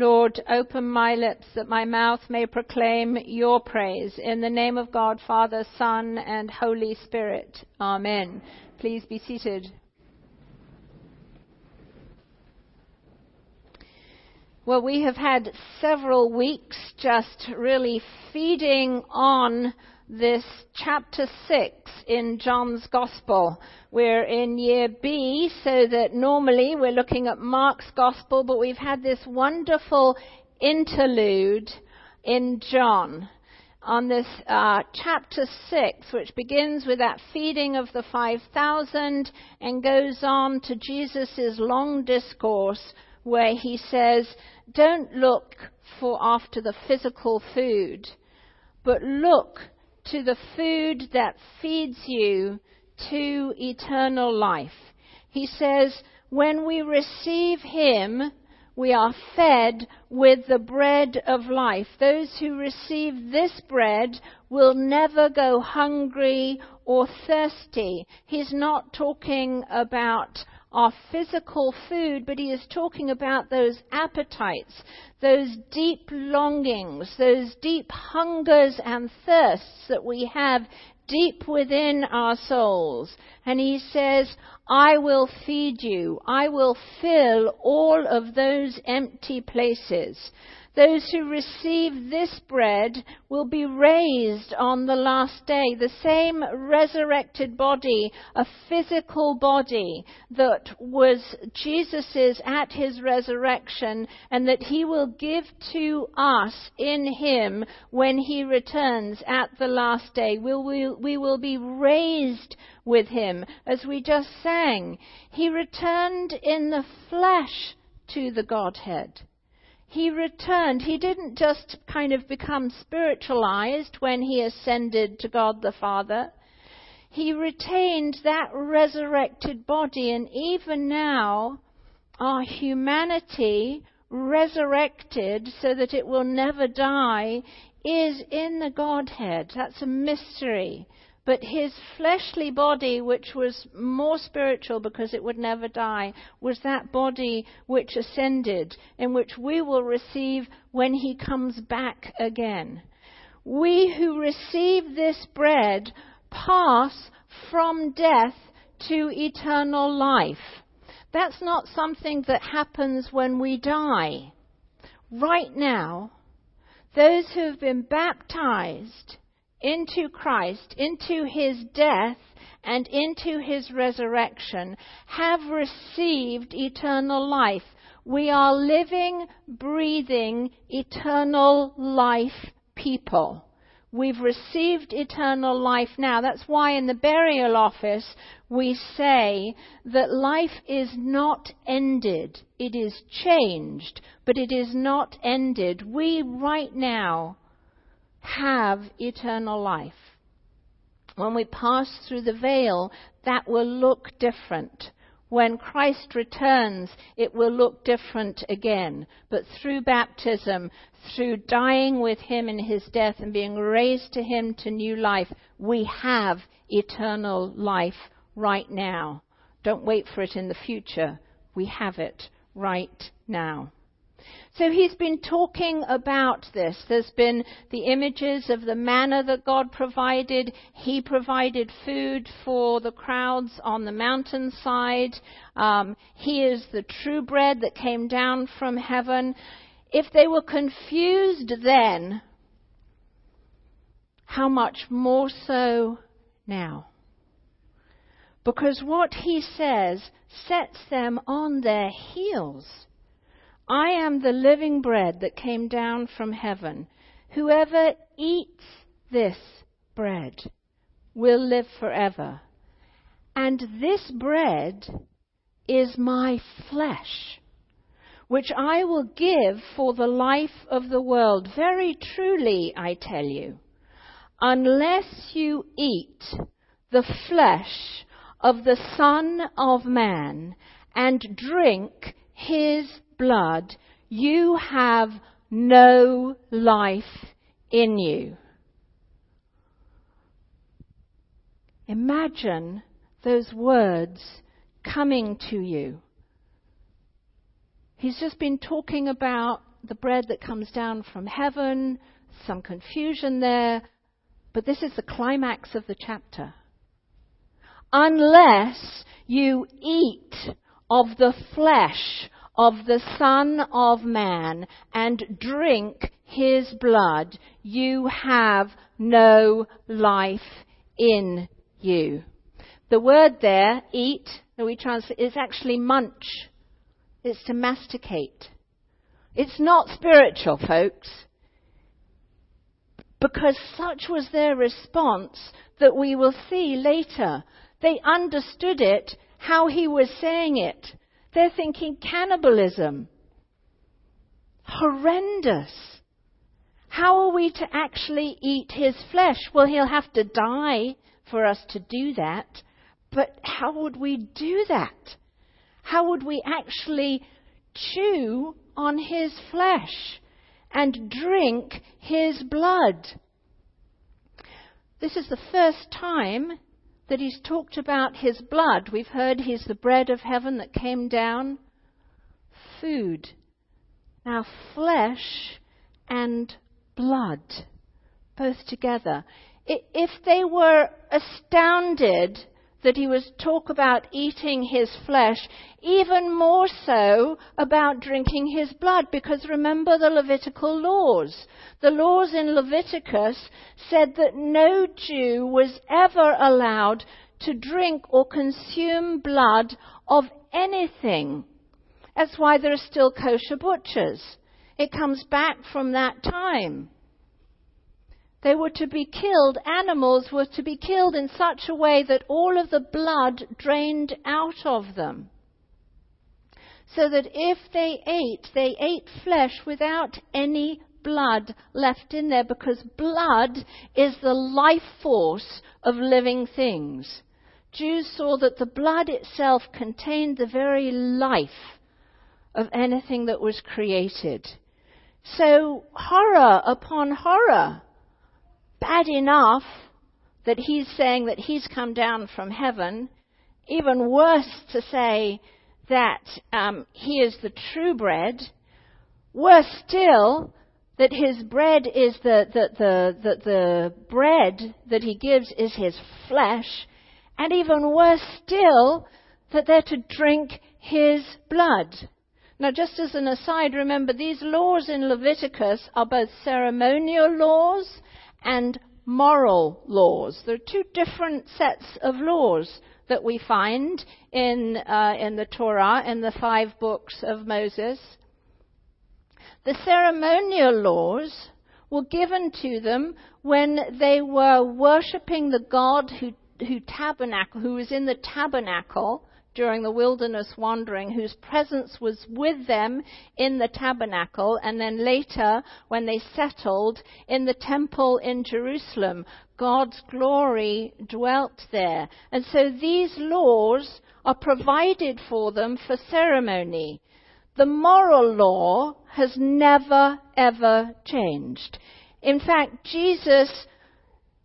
Lord, open my lips that my mouth may proclaim your praise. In the name of God, Father, Son, and Holy Spirit. Amen. Please be seated. Well, we have had several weeks just really feeding on this chapter 6 in John's Gospel. We're in year B, so that normally we're looking at Mark's Gospel, but we've had this wonderful interlude in John on this chapter 6, which begins with that feeding of the 5,000 and goes on to Jesus' long discourse where he says, don't look for after the physical food, but look to the food that feeds you to eternal life. He says, when we receive him, we are fed with the bread of life. Those who receive this bread will never go hungry or thirsty. He's not talking about our physical food, but he is talking about those appetites, those deep longings, those deep hungers and thirsts that we have deep within our souls. And he says, I will feed you. I will fill all of those empty places. Those who receive this bread will be raised on the last day. The same resurrected body, a physical body that was Jesus's at his resurrection, and that he will give to us in him when he returns at the last day. We will be raised with him. As we just sang, he returned in the flesh to the Godhead. He returned. He didn't just kind of become spiritualized when he ascended to God the Father. He retained that resurrected body, and even now our humanity, resurrected so that it will never die, is in the Godhead. That's a mystery. But his fleshly body, which was more spiritual because it would never die, was that body which ascended, and which we will receive when he comes back again. We who receive this bread pass from death to eternal life. That's not something that happens when we die. Right now, those who have been baptized into Christ, into his death, and into his resurrection, have received eternal life. We are living, breathing, eternal life people. We've received eternal life now. That's why in the burial office we say that life is not ended. It is changed, but it is not ended. We right now have eternal life. When we pass through the veil, that will look different. When Christ returns, it will look different again. But through baptism, through dying with him in his death and being raised to him to new life, we have eternal life right now. Don't wait for it in the future. We have it right now. So he's been talking about this. There's been the images of the manna that God provided. He provided food for the crowds on the mountainside. He is the true bread that came down from heaven. If they were confused then, how much more so now? Because what he says sets them on their heels. I am the living bread that came down from heaven. Whoever eats this bread will live forever. And this bread is my flesh, which I will give for the life of the world. Very truly, I tell you, unless you eat the flesh of the Son of Man and drink his blood, you have no life in you. Imagine those words coming to you. He's just been talking about the bread that comes down from heaven, some confusion there, but this is the climax of the chapter. Unless you eat of the flesh of the Son of Man and drink his blood, you have no life in you. The word there, eat, that we translate, is actually munch. It's to masticate. It's not spiritual, folks. Because such was their response that we will see later. They understood it, how he was saying it. They're thinking cannibalism. Horrendous. How are we to actually eat his flesh? Well, he'll have to die for us to do that. But how would we do that? How would we actually chew on his flesh and drink his blood? This is the first time that he's talked about his blood. We've heard he's the bread of heaven that came down. Food. Now, flesh and blood, both together. If they were astounded that he was talk about eating his flesh, even more so about drinking his blood. Because remember the Levitical laws. The laws in Leviticus said that no Jew was ever allowed to drink or consume blood of anything. That's why there are still kosher butchers. It comes back from that time. They were to be killed, animals were to be killed in such a way that all of the blood drained out of them. So that if they ate flesh without any blood left in there, because blood is the life force of living things. Jews saw that the blood itself contained the very life of anything that was created. So horror upon horror. Bad enough that he's saying that he's come down from heaven. Even worse to say that he is the true bread. Worse still, that his bread is the bread that he gives is his flesh. And even worse still, that they're to drink his blood. Now, just as an aside, remember these laws in Leviticus are both ceremonial laws and moral laws. There are two different sets of laws that we find in the Torah, in the 5 books of Moses. The ceremonial laws were given to them when they were worshipping the God who was in the tabernacle during the wilderness wandering, whose presence was with them in the tabernacle, and then later, when they settled in the temple in Jerusalem, God's glory dwelt there. And so these laws are provided for them for ceremony. The moral law has never, ever changed. In fact, Jesus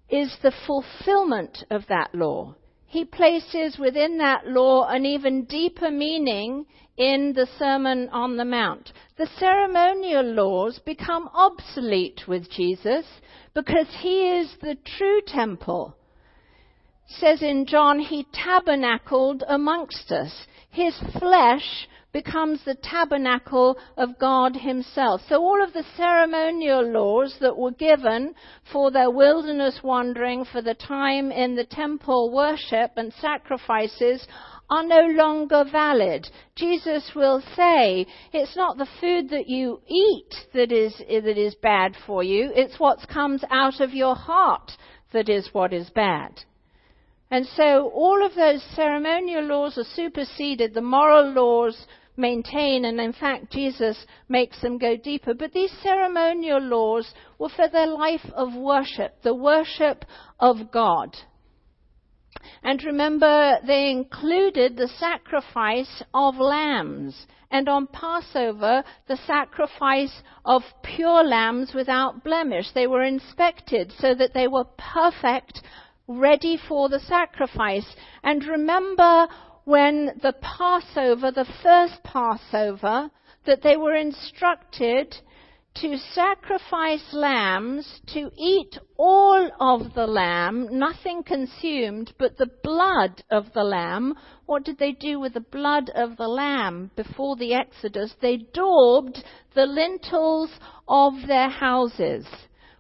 is the fulfillment of that law. He places within that law an even deeper meaning in the Sermon on the Mount. The ceremonial laws become obsolete with Jesus because he is the true temple. It says in John, he tabernacled amongst us. His flesh becomes the tabernacle of God himself. So all of the ceremonial laws that were given for their wilderness wandering, for the time in the temple worship and sacrifices, are no longer valid. Jesus will say, it's not the food that you eat that is bad for you, it's what comes out of your heart that is what is bad. And so all of those ceremonial laws are superseded, the moral laws maintain, and in fact Jesus makes them go deeper. But these ceremonial laws were for their life of worship, the worship of God. And remember, they included the sacrifice of lambs, and on Passover, the sacrifice of pure lambs without blemish. They were inspected so that they were perfect, ready for the sacrifice. And remember when the Passover, the first Passover, that they were instructed to sacrifice lambs, to eat all of the lamb, nothing consumed but the blood of the lamb. What did they do with the blood of the lamb before the Exodus? They daubed the lintels of their houses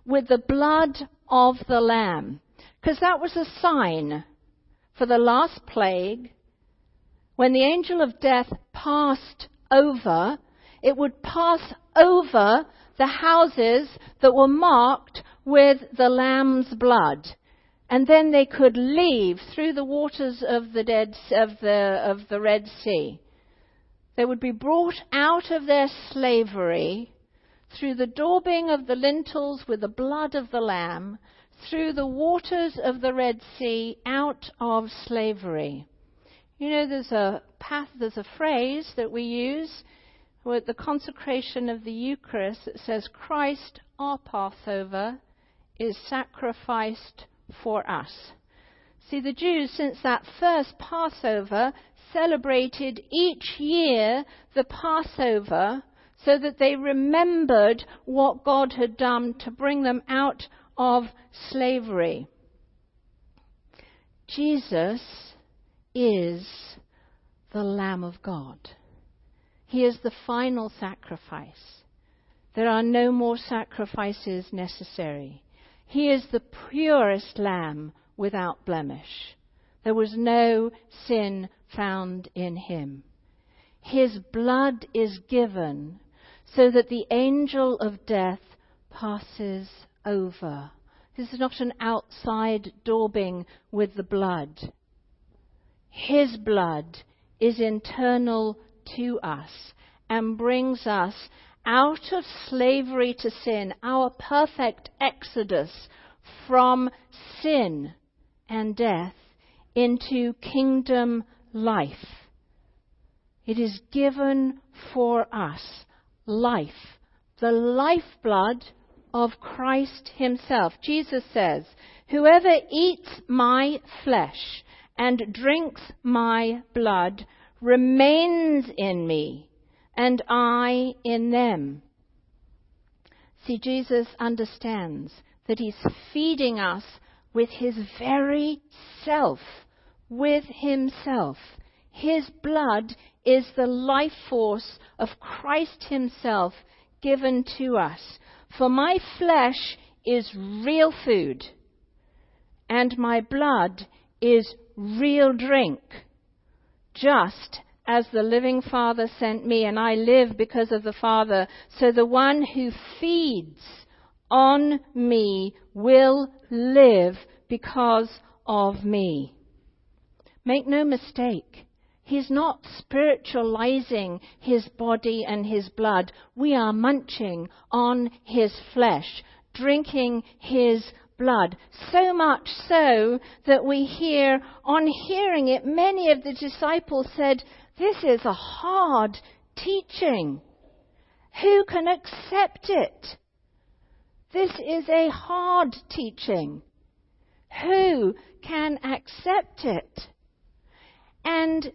with the blood of the lamb, because that was a sign for the last plague. When the angel of death passed over, it would pass over the houses that were marked with the lamb's blood, and then they could leave through the waters of the Red Sea. They would be brought out of their slavery through the daubing of the lintels with the blood of the lamb, through the waters of the Red Sea, out of slavery. You know, there's a phrase that we use at the consecration of the Eucharist that says, "Christ, our Passover, is sacrificed for us." See, the Jews, since that first Passover, celebrated each year the Passover so that they remembered what God had done to bring them out of slavery. Jesus is the Lamb of God. He is the final sacrifice. There are no more sacrifices necessary. He is the purest Lamb without blemish. There was no sin found in him. His blood is given so that the angel of death passes over. This is not an outside daubing with the blood. His blood is internal to us and brings us out of slavery to sin, our perfect exodus from sin and death into kingdom life. It is given for us life, the lifeblood of Christ himself. Jesus says, "Whoever eats my flesh and drinks my blood remains in me, and I in them." See, Jesus understands that he's feeding us with his very self, with himself. His blood is the life force of Christ himself given to us. "For my flesh is real food, and my blood is real drink, just as the living Father sent me, and I live because of the Father. So the one who feeds on me will live because of me." Make no mistake, he's not spiritualizing his body and his blood. We are munching on his flesh, drinking his blood. So much so that we hear, on hearing it, many of the disciples said, "This is a hard teaching. Who can accept it? This is a hard teaching. Who can accept it?" And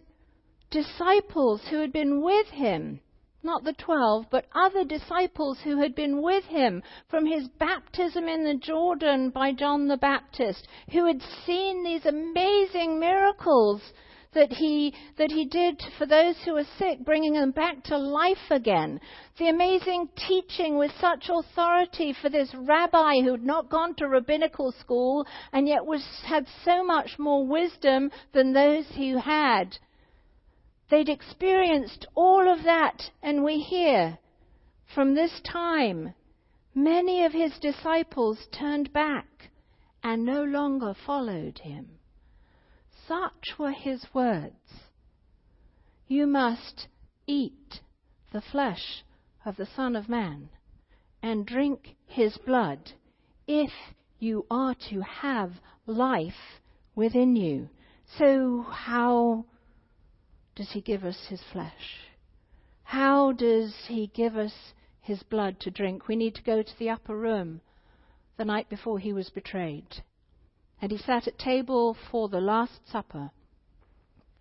disciples who had been with him, not the 12, but other disciples who had been with him from his baptism in the Jordan by John the Baptist, who had seen these amazing miracles that he did for those who were sick, bringing them back to life again. The amazing teaching with such authority for this rabbi who had not gone to rabbinical school and yet had so much more wisdom than those who had. They'd experienced all of that, and we hear from this time, many of his disciples turned back and no longer followed him. Such were his words. "You must eat the flesh of the Son of Man and drink his blood if you are to have life within you." So how does he give us his flesh? How does he give us his blood to drink? We need to go to the upper room the night before he was betrayed. And he sat at table for the Last Supper,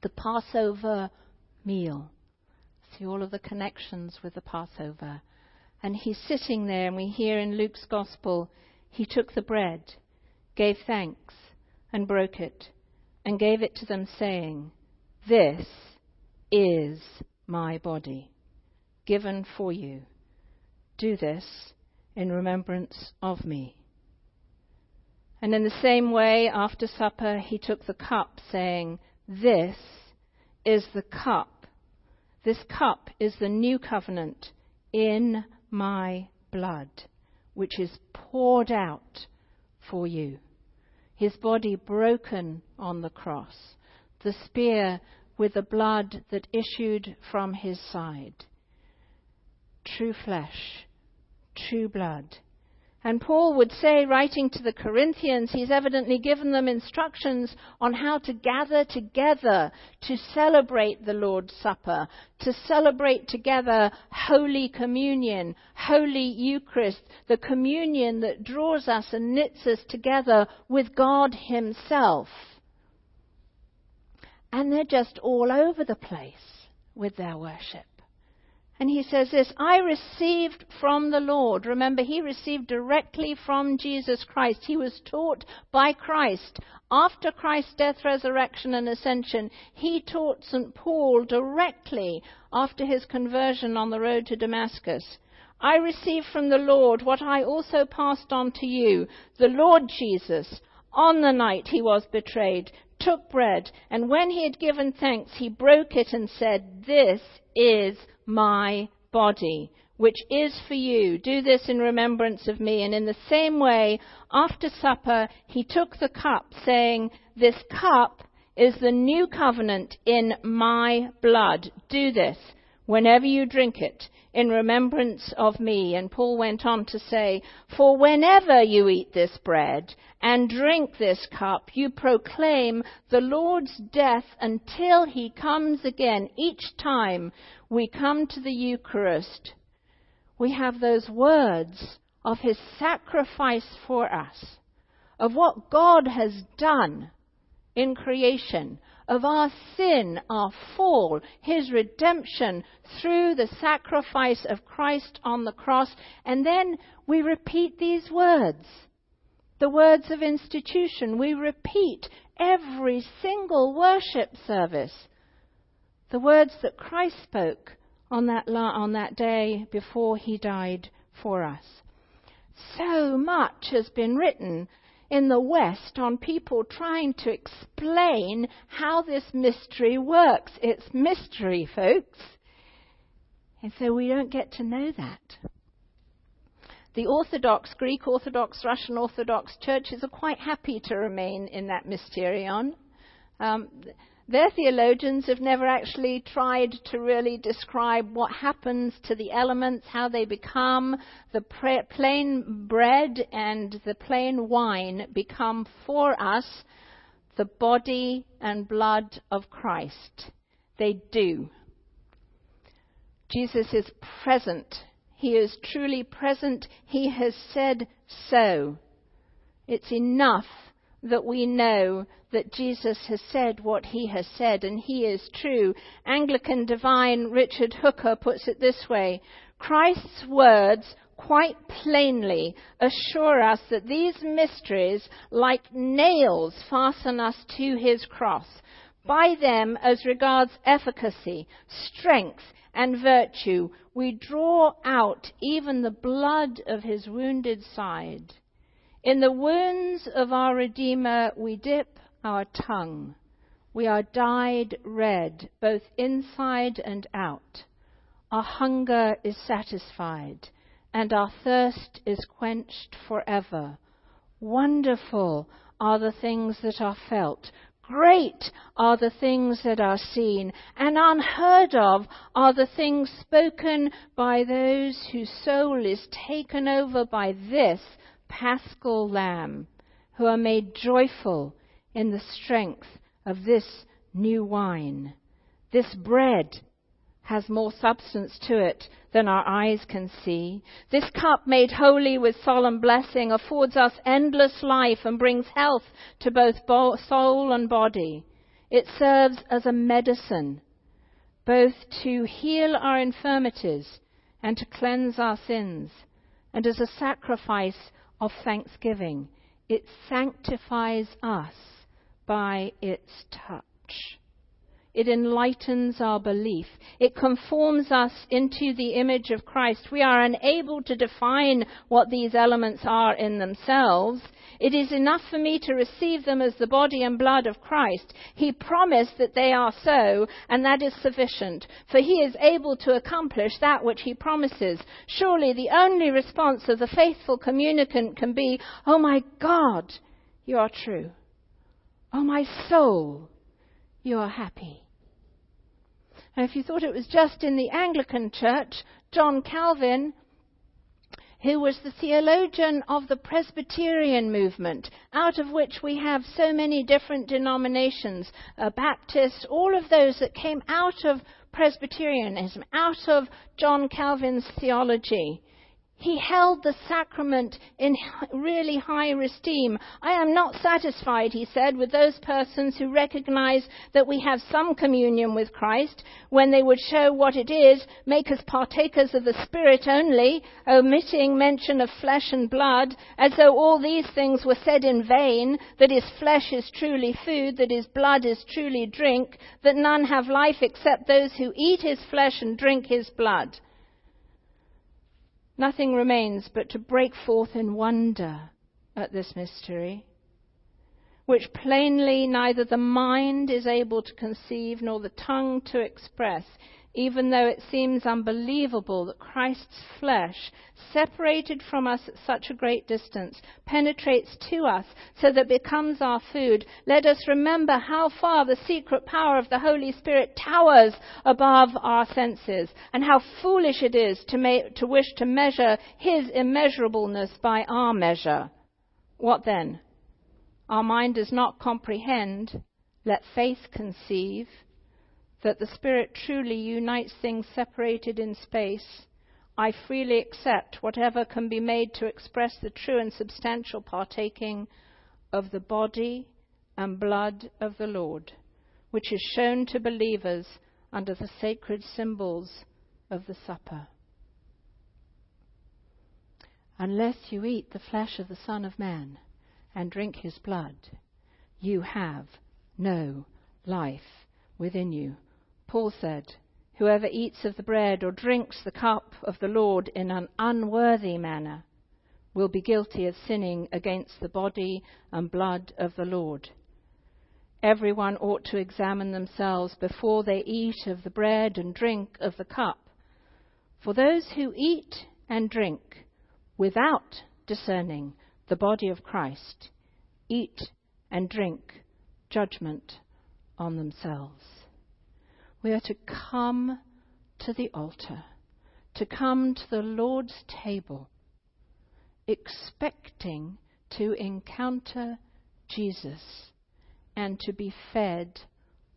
the Passover meal. See all of the connections with the Passover. And he's sitting there, and we hear in Luke's Gospel, he took the bread, gave thanks, and broke it, and gave it to them, saying, "This is my body, given for you. Do this in remembrance of me." And in the same way, after supper, he took the cup, saying, "This is the cup. This cup is the new covenant in my blood, which is poured out for you." His body broken on the cross, the spear with the blood that issued from his side. True flesh, true blood. And Paul would say, writing to the Corinthians, he's evidently given them instructions on how to gather together to celebrate the Lord's Supper, to celebrate together Holy Communion, Holy Eucharist, the communion that draws us and knits us together with God himself. And they're just all over the place with their worship. And he says this, "I received from the Lord." Remember, he received directly from Jesus Christ. He was taught by Christ. After Christ's death, resurrection, and ascension, he taught St. Paul directly after his conversion on the road to Damascus. "I received from the Lord what I also passed on to you. The Lord Jesus, on the night he was betrayed, took bread, and when he had given thanks, he broke it and said, 'This is my body, which is for you. Do this in remembrance of me.' And in the same way, after supper, he took the cup, saying, 'This cup is the new covenant in my blood. Do this, whenever you drink it, in remembrance of me.'" And Paul went on to say, "For whenever you eat this bread and drink this cup, you proclaim the Lord's death until he comes again." Each time we come to the Eucharist, we have those words of his sacrifice for us, of what God has done in creation, of our sin, our fall, his redemption through the sacrifice of Christ on the cross. And then we repeat these words, the words of institution. We repeat every single worship service, the words that Christ spoke on that day before he died for us. So much has been written in the West on people trying to explain how this mystery works. It's mystery, folks. And so we don't get to know that. The Orthodox, Greek Orthodox, Russian Orthodox churches are quite happy to remain in that mysterion. Their theologians have never actually tried to really describe what happens to the elements, how they become. The plain bread and the plain wine become for us the body and blood of Christ. They do. Jesus is present. He is truly present. He has said so. It's enough that we know that Jesus has said what he has said, and he is true. Anglican divine Richard Hooker puts it this way: "Christ's words quite plainly assure us that these mysteries, like nails, fasten us to his cross. By them, as regards efficacy, strength, and virtue, we draw out even the blood of his wounded side. In the wounds of our Redeemer we dip our tongue. We are dyed red, both inside and out. Our hunger is satisfied, and our thirst is quenched forever. Wonderful are the things that are felt. Great are the things that are seen, and unheard of are the things spoken by those whose soul is taken over by this Paschal Lamb, who are made joyful in the strength of this new wine. This bread has more substance to it than our eyes can see. This cup, made holy with solemn blessing, affords us endless life and brings health to both soul and body. It serves as a medicine, both to heal our infirmities and to cleanse our sins, and as a sacrifice of thanksgiving, it sanctifies us by its touch. It enlightens our belief. It conforms us into the image of Christ. We are unable to define what these elements are in themselves. It is enough for me to receive them as the body and blood of Christ. He promised that they are so, and that is sufficient, for he is able to accomplish that which he promises. Surely the only response of the faithful communicant can be, "Oh my God, you are true. Oh my soul, you are happy." And if you thought it was just in the Anglican Church, John Calvin, who was the theologian of the Presbyterian movement, out of which we have so many different denominations, Baptists, all of those that came out of Presbyterianism, out of John Calvin's theology. He held the sacrament in really high esteem. "I am not satisfied," he said, "with those persons who recognize that we have some communion with Christ, when they would show what it is, make us partakers of the Spirit only, omitting mention of flesh and blood, as though all these things were said in vain, that his flesh is truly food, that his blood is truly drink, that none have life except those who eat his flesh and drink his blood. Nothing remains but to break forth in wonder at this mystery, which plainly neither the mind is able to conceive nor the tongue to express, even though it seems unbelievable that Christ's flesh, separated from us at such a great distance, penetrates to us so that it becomes our food. Let us remember how far the secret power of the Holy Spirit towers above our senses, and how foolish it is to wish to measure his immeasurableness by our measure. What then? Our mind does not comprehend. Let faith conceive that the Spirit truly unites things separated in space. I freely accept whatever can be made to express the true and substantial partaking of the body and blood of the Lord, which is shown to believers under the sacred symbols of the supper. Unless you eat the flesh of the Son of Man and drink his blood, you have no life within you. Paul said, "Whoever eats of the bread or drinks the cup of the Lord in an unworthy manner will be guilty of sinning against the body and blood of the Lord. Everyone ought to examine themselves before they eat of the bread and drink of the cup. For those who eat and drink without discerning the body of Christ eat and drink judgment on themselves." We are to come to the altar, to come to the Lord's table, expecting to encounter Jesus and to be fed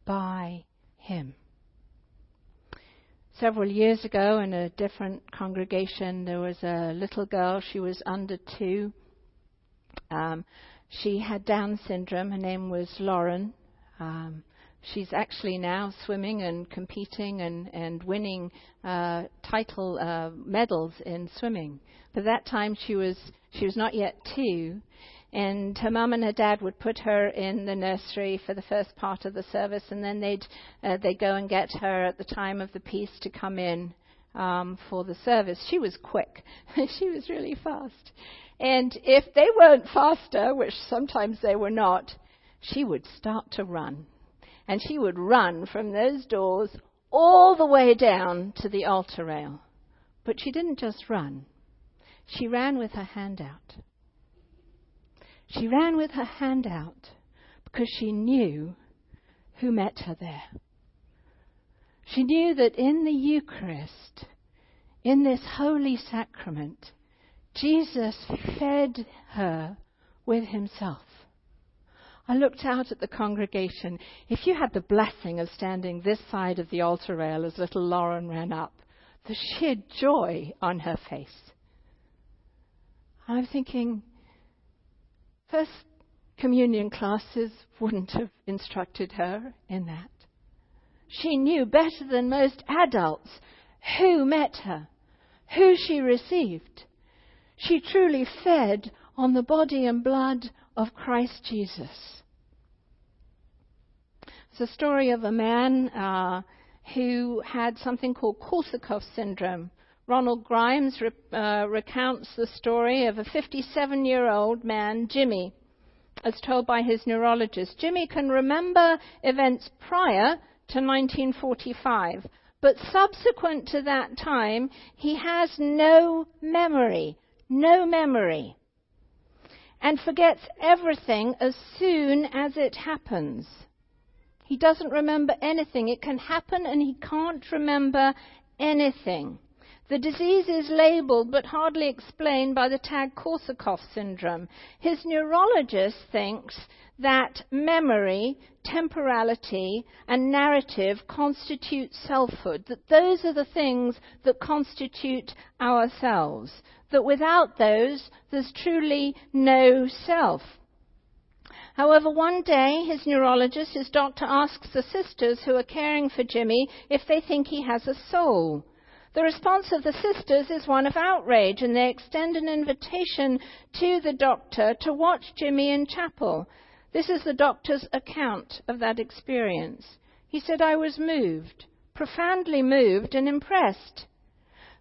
by him. Several years ago in a different congregation, there was a little girl. She was under 2. She had Down syndrome. Her name was Lauren. She's actually now swimming and competing and winning title medals in swimming. But that time she was not yet 2, and her mum and her dad would put her in the nursery for the first part of the service, and then they'd go and get her at the time of the peace to come in for the service. She was quick. She was really fast. And if they weren't faster, which sometimes they were not, she would start to run. And she would run from those doors all the way down to the altar rail. But she didn't just run. She ran with her hand out. She ran with her hand out because she knew who met her there. She knew that in the Eucharist, in this holy sacrament, Jesus fed her with himself. I looked out at the congregation. If you had the blessing of standing this side of the altar rail as little Lauren ran up, the sheer joy on her face. I'm thinking, first communion classes wouldn't have instructed her in that. She knew better than most adults who met her. who she received. She truly fed on the body and blood of Christ Jesus. It's a story of a man who had something called Korsakoff syndrome. Ronald Grimes recounts the story of a 57-year-old man, Jimmy, as told by his neurologist. Jimmy can remember events prior to 1945, but subsequent to that time, he has no memory, and forgets everything as soon as it happens. He doesn't remember anything. It can happen and he can't remember anything. The disease is labeled but hardly explained by the tag Korsakoff syndrome. His neurologist thinks that memory, temporality, and narrative constitute selfhood, that those are the things that constitute ourselves, that without those, there's truly no self. However, one day, his neurologist, his doctor, asks the sisters who are caring for Jimmy if they think he has a soul. The response of the sisters is one of outrage, and they extend an invitation to the doctor to watch Jimmy in chapel. This is the doctor's account of that experience. He said, "I was moved, profoundly moved and impressed,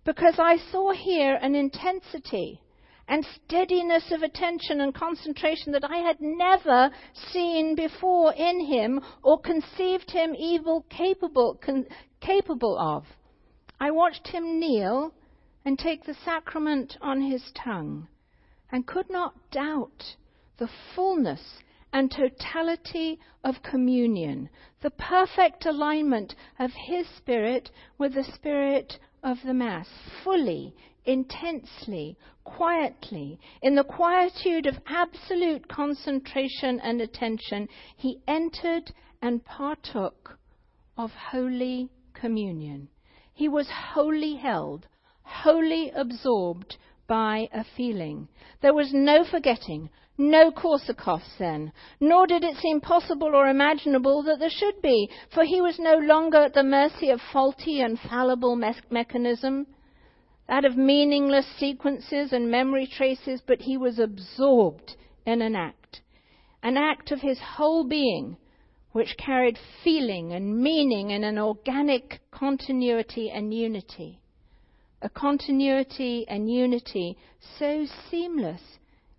because I saw here an intensity and steadiness of attention and concentration that I had never seen before in him or conceived him even capable of. I watched him kneel and take the sacrament on his tongue and could not doubt the fullness and totality of communion, the perfect alignment of his spirit with the spirit of the Mass, fully, intensely, quietly, in the quietude of absolute concentration and attention, he entered and partook of Holy Communion. He was wholly held, wholly absorbed by a feeling. There was no forgetting, no Korsakoffs then, nor did it seem possible or imaginable that there should be, for he was no longer at the mercy of faulty and fallible mechanism, that of meaningless sequences and memory traces, but he was absorbed in an act of his whole being, which carried feeling and meaning in an organic continuity and unity. A continuity and unity so seamless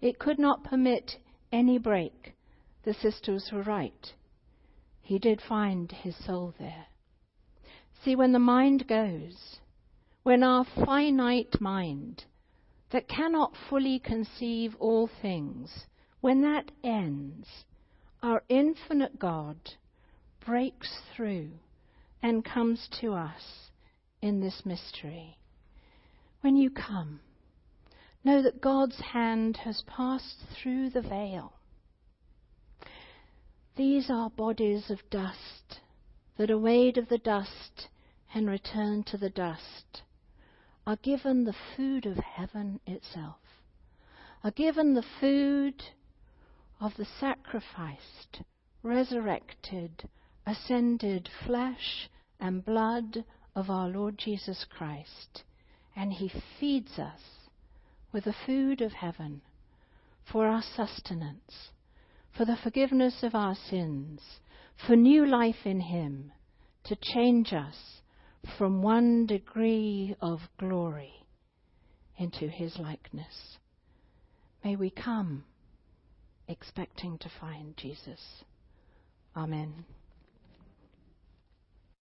it could not permit any break. The sisters were right. He did find his soul there. See, when the mind goes, when our finite mind that cannot fully conceive all things, when that ends, our infinite God breaks through and comes to us in this mystery. When you come, know that God's hand has passed through the veil. These are bodies of dust that are weighed of the dust and returned to the dust, are given the food of heaven itself, are given the food of the sacrificed, resurrected, ascended flesh and blood of our Lord Jesus Christ. And he feeds us with the food of heaven for our sustenance, for the forgiveness of our sins, for new life in him, to change us from one degree of glory into his likeness. May we come expecting to find Jesus. Amen.